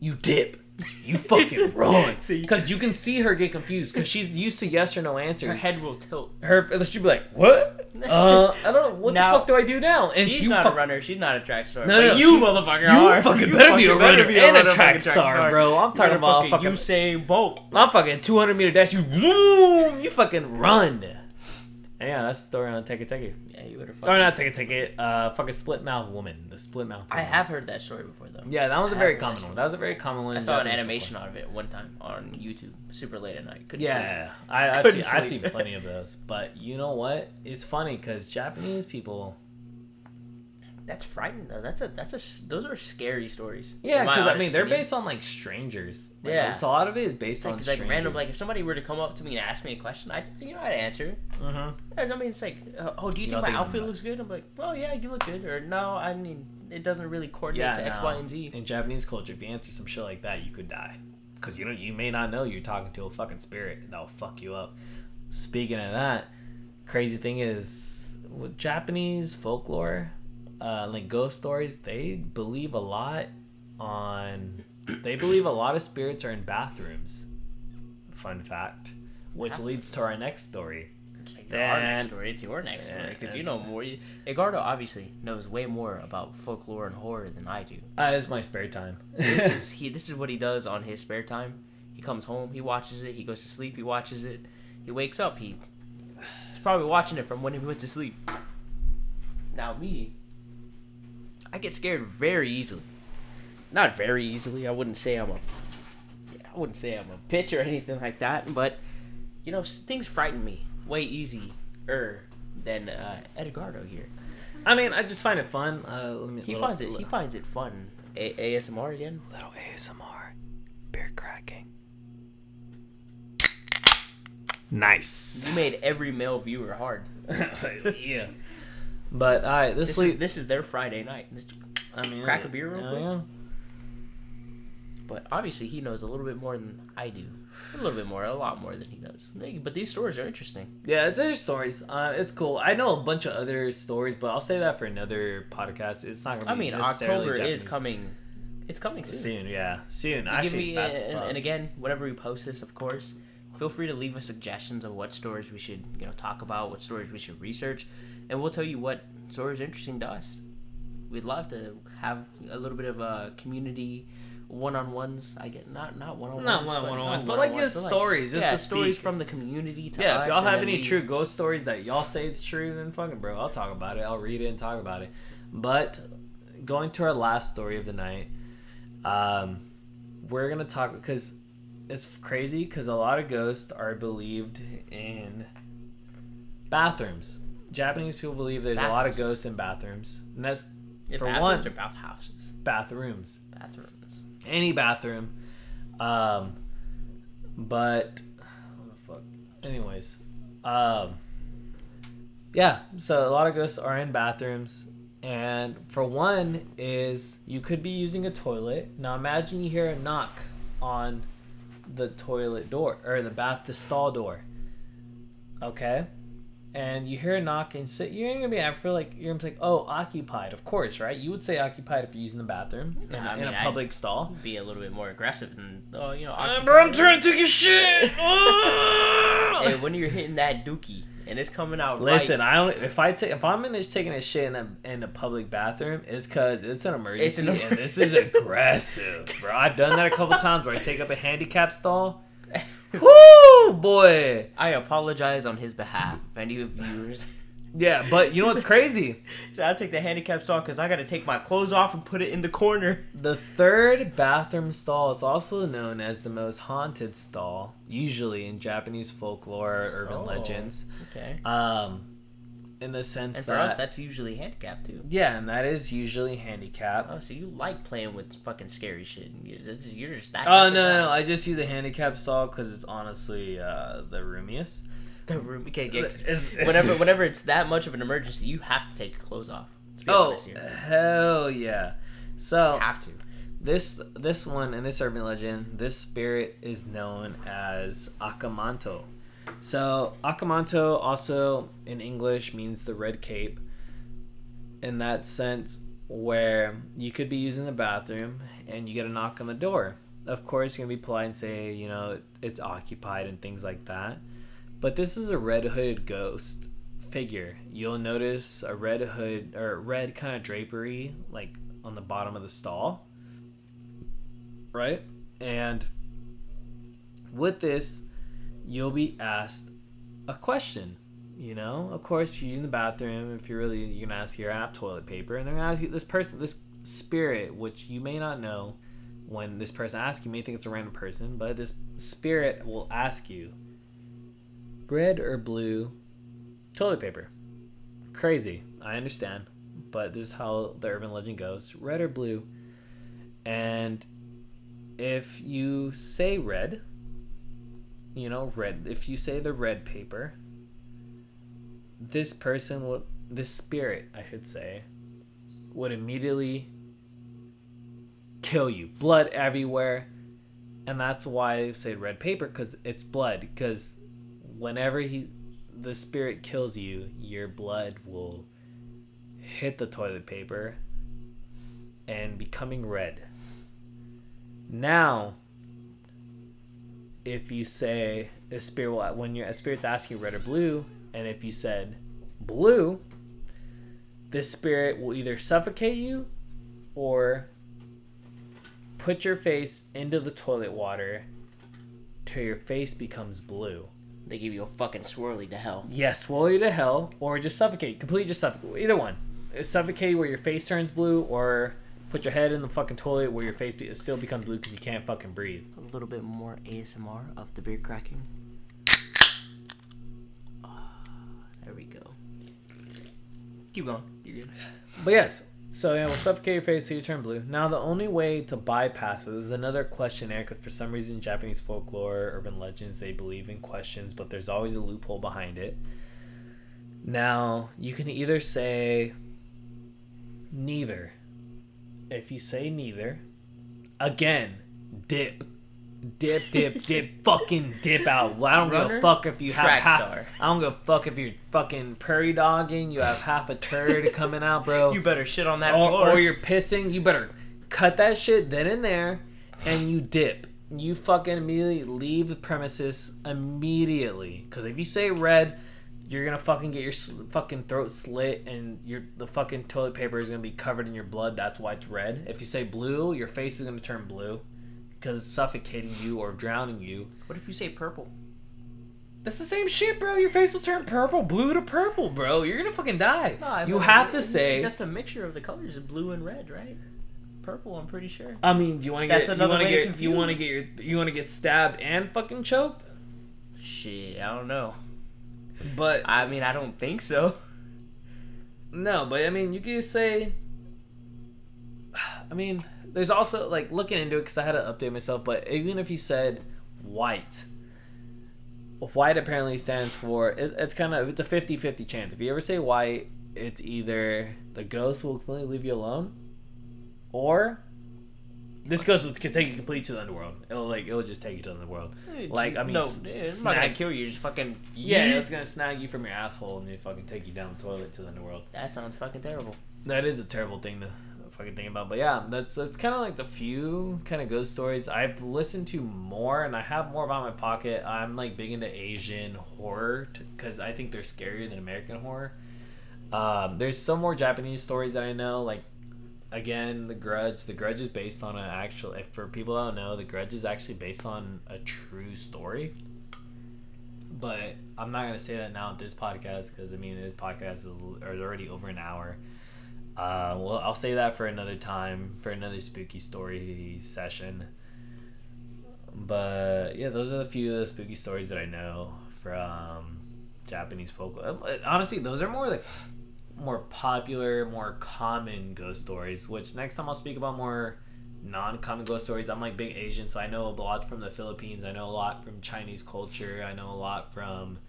you dip. You fucking run. Because you can see her get confused because she's used to yes or no answers. Her head will tilt. She'll be like, what? I don't know. What now, the fuck do I do now? And she's not a runner. She's not a track star. No, no, you motherfucker are. You fucking better be a runner and a track star, bro. I'm talking about fucking Usain Bolt. I'm fucking 200 meter dash. You zoom. You fucking run. And yeah, that's the story on Teke Teke. Yeah, you would have fucking... Or not Teke Teke, fucking split-mouth woman. The split-mouth woman. I have heard that story before, though. Yeah, that was a very common one. That was a very common one. I saw an animation out of it one time on YouTube, super late at night. I've seen plenty of those. But you know what? It's funny, because Japanese people... That's frightening, though. Those are scary stories. Yeah, because, I mean, they're based on, like, strangers. Like, yeah. A lot of it is based on strangers. Like, random, like, if somebody were to come up to me and ask me a question, I'd answer. Uh-huh. I mean, it's like, oh, do you think my outfit looks good? I'm like, oh, yeah, you look good. Or, no, I mean, it doesn't really coordinate to X, Y, and Z. In Japanese culture, if you answer some shit like that, you could die. Because you may not know you're talking to a fucking spirit, and that'll fuck you up. Speaking of that, crazy thing is, with Japanese folklore... like ghost stories, they believe a lot of spirits are in bathrooms. Fun fact, which leads to our next story. It's your next story because you know more. Edgardo obviously knows way more about folklore and horror than I do. It's my spare time. This is what he does on his spare time. He comes home, he watches it. He goes to sleep, he watches it. He wakes up, he's probably watching it from when he went to sleep. Now me. I get scared very easily. Not very easily. I wouldn't say I'm a bitch or anything like that. But you know, things frighten me way easier than Edgardo here. I mean, I just find it fun. He finds it fun. ASMR again. Little ASMR. Beer cracking. Nice. You made every male viewer hard. Yeah. But all right, this is their Friday night. Crack a beer real quick. Yeah. But obviously, he knows a little bit more than I do. A lot more than he does. But these stories are interesting. Yeah, it's interesting stories. It's cool. I know a bunch of other stories, but I'll say that for another podcast. It's not going to be. I mean, October Japanese. Is coming. It's coming soon. Yeah, soon. And again, whenever we post this, of course, feel free to leave us suggestions of what stories we should talk about, what stories we should research. And we'll tell you what stories are interesting to us. We'd love to have a little bit of a community one-on-ones. I get not one-on-ones. Not one-on-ones, but like just stories. Just the stories from the community to us. Yeah, if y'all have any true ghost stories that y'all say it's true, then fucking bro, I'll talk about it. I'll read it and talk about it. But going to our last story of the night, we're going to talk because it's crazy because a lot of ghosts are believed in bathrooms. Japanese people believe there's a lot of ghosts in bathrooms. And that's for bathrooms one. Or bathhouses. Bathrooms. Any bathroom. But what the fuck? Anyways. Yeah, so a lot of ghosts are in bathrooms. And for one is you could be using a toilet. Now imagine you hear a knock on the toilet door or the stall door. Okay? And you hear a knock and sit, you're gonna be after like you're gonna be like, oh, occupied, of course, right? You would say occupied if you're using the bathroom in a public stall. Be a little bit more aggressive and I'm trying to take a shit. And when you're hitting that dookie and it's coming out. Listen, right. If I'm taking a shit in a public bathroom, it's because it's an emergency. And this is aggressive, bro. I've done that a couple times where I take up a handicap stall. Woo, boy! I apologize on his behalf, if any of viewers. Yeah, but you know what's crazy? So I'll take the handicap stall because I got to take my clothes off and put it in the corner. The third bathroom stall is also known as the most haunted stall, usually in Japanese folklore or urban legends. Okay. In the sense that... for us, that's usually handicapped, too. Yeah, and that is usually handicapped. Oh, so you like playing with fucking scary shit. You're just that... Oh, no, I just use the handicap stall because it's honestly the roomiest. The room... Okay, whenever it's that much of an emergency, you have to take your clothes off. Oh, hell yeah. So... You just have to. This one, in this urban legend, this spirit is known as Akamanto. So, Akamanto also in English means the red cape, in that sense where you could be using the bathroom and you get a knock on the door. Of course, you're going to be polite and say, it's occupied and things like that. But this is a red-hooded ghost figure. You'll notice a red hood or red kind of drapery like on the bottom of the stall. Right? And with this, you'll be asked a question. Of course, you're in the bathroom. If you're gonna ask, you're out of toilet paper, and they're gonna ask you this spirit, which you may not know. When this person asks you, may think it's a random person, but this spirit will ask you, red or blue toilet paper? Crazy, I understand, but this is how the urban legend goes: red or blue. And if you say red, red. If you say the red paper, this spirit, I should say, would immediately kill you. Blood everywhere. And that's why I say red paper, because it's blood. Because whenever the spirit kills you, your blood will hit the toilet paper and becoming red. Now... if you say a spirit's asking red or blue, and if you said blue, this spirit will either suffocate you or put your face into the toilet water till your face becomes blue. They give you a fucking swirly to hell. Yes, swirly to hell, or just suffocate. Completely just suffocate. Either one. Suffocate where your face turns blue, or... put your head in the fucking toilet where your face still becomes blue because you can't fucking breathe. A little bit more ASMR of the beer cracking. There we go. Keep going. You're good. But yes. So, we'll suffocate your face so you turn blue. Now, the only way to bypass this is another questionnaire, because for some reason, Japanese folklore, urban legends, they believe in questions, but there's always a loophole behind it. Now, you can either say neither. If you say neither, again, dip, fucking dip out. Well, I don't give a fuck if you have half. I don't give a fuck if you're fucking prairie dogging. You have half a turd coming out, bro. You better shit on that floor. Or you're pissing. You better cut that shit then and there, and you dip. You fucking immediately leave the premises immediately. Because if you say red, you're gonna fucking get your fucking throat slit, and the fucking toilet paper is gonna be covered in your blood. That's why it's red. If you say blue, your face is gonna turn blue because it's suffocating you or drowning you. What if you say purple? That's the same shit, bro. Your face will turn purple, blue to purple, bro. You're gonna fucking die. No, you have to say that's a mixture of the colors, blue and red, right? Purple, I'm pretty sure. I mean, do you want to get you want to get stabbed and fucking choked? Shit, I don't know. But I mean, I don't think so. No, but I mean, you could say, I mean, there's also, like, looking into it, because I had to update myself, but even if he said white, white apparently stands for, it's kind of, it's a 50-50 chance. If you ever say white, it's either the ghost will completely leave you alone, or this ghost can take you completely to the underworld. It'll just take you to the underworld. Like, I mean, no, it's not gonna kill you. Just fucking it's gonna snag you from your asshole and then fucking take you down the toilet to the underworld. That sounds fucking terrible. That is a terrible thing to fucking think about. But yeah, that's kind of like the few kind of ghost stories I've listened to more, and I have more about my pocket. I'm like big into Asian horror because I think they're scarier than American horror. There's some more Japanese stories that I know, like. Again, The Grudge. The Grudge is based on an actual... For people that don't know, The Grudge is actually based on a true story. But I'm not going to say that now at this podcast because, I mean, this podcast is already over an hour. Well, I'll say that for another time, for another spooky story session. But, yeah, those are a few of the spooky stories that I know from Japanese folklore. Honestly, those are more like... more popular, more common ghost stories, which next time I'll speak about more non-common ghost stories. I'm like big Asian, so I know a lot from the Philippines, I know a lot from Chinese culture, I know a lot from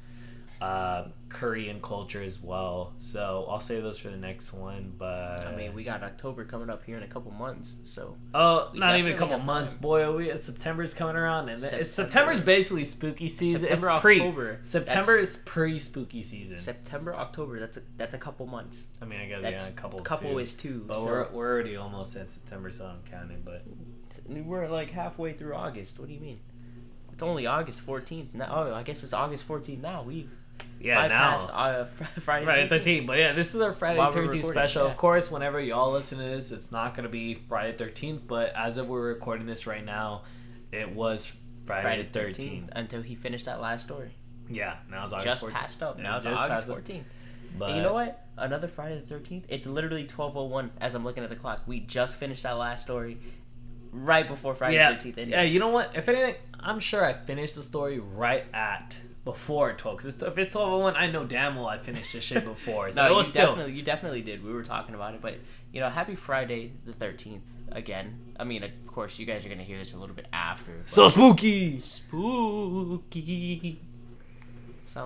Korean culture as well, so I'll save those for the next one. But I mean, we got October coming up here in a couple months, so not even a couple months, boy. September's coming around, and September's basically spooky season. September is pre-spooky season. September, October, that's a couple months. I mean, I guess that's a couple is two. But so. we're already almost at September, so I'm counting. But we're like halfway through August. What do you mean? It's only August 14th now. Oh, I guess it's August 14th now. Bypassed, Friday the 13th. But yeah, this is our Friday the 13th special. Yeah. Of course, whenever y'all listen to this, it's not going to be Friday the 13th, but as of we're recording this right now, it was Friday the 13th. Until he finished that last story. Yeah, now it's August 14th. Just passed up. Now it's August 14th. But you know what? Another Friday the 13th. It's literally 12:01 as I'm looking at the clock. We just finished that last story right before Friday the 13th. Anyway. Yeah, you know what? If anything, I'm sure I finished the story right at... before 12, because if it's 12:01, I know damn well I finished this shit before. So no, you definitely did. We were talking about it, but you know, happy Friday the 13th again. I mean, of course, you guys are gonna hear this a little bit after. So spooky. Sound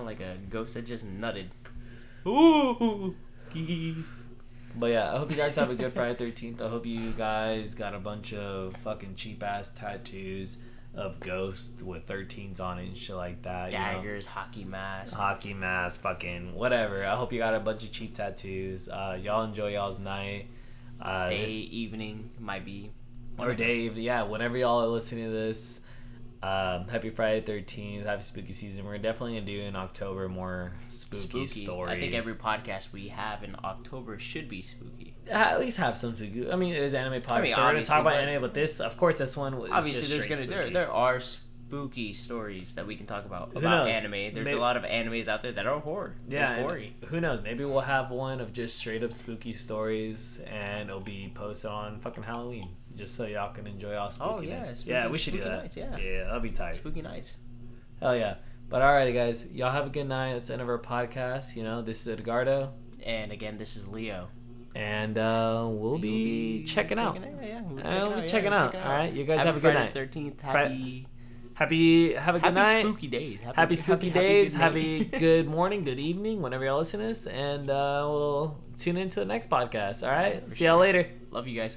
like a ghost that just nutted. Ooh. But yeah, I hope you guys have a good Friday 13th. I hope you guys got a bunch of fucking cheap ass tattoos of ghosts with 13s on it and shit like that. Daggers, you know? Hockey mask, fucking whatever. I hope you got a bunch of cheap tattoos. Y'all enjoy y'all's night. Evening might be. Or day, yeah, whenever y'all are listening to this. Happy Friday 13th, happy spooky season. We're definitely going to do in October more spooky stories. I think every podcast we have in October should be spooky. At least have some spooky. I mean, it is anime podcast, so we're going to talk about anime, but this, of course, this one was obviously just there are spooky stories that we can talk about anime. There's a lot of animes out there that are horror. Yeah, gory. Who knows? Maybe we'll have one of just straight up spooky stories, and it'll be posted on fucking Halloween. Just so y'all can enjoy all spooky nights. Spooky, we should do that. Nights, yeah, that'll be tight. Spooky nights. Hell yeah. But alrighty, guys. Y'all have a good night. That's the end of our podcast. You know, this is Edgardo. And again, this is Leo. And we'll be checking out. We'll be checking out. Alright, you guys have a good night. Friday the 13th. Have a good night. Happy spooky days. Happy spooky days. Happy good morning, good evening, whenever y'all listen to this. And we'll tune into the next podcast. Alright, see y'all later. Love you guys.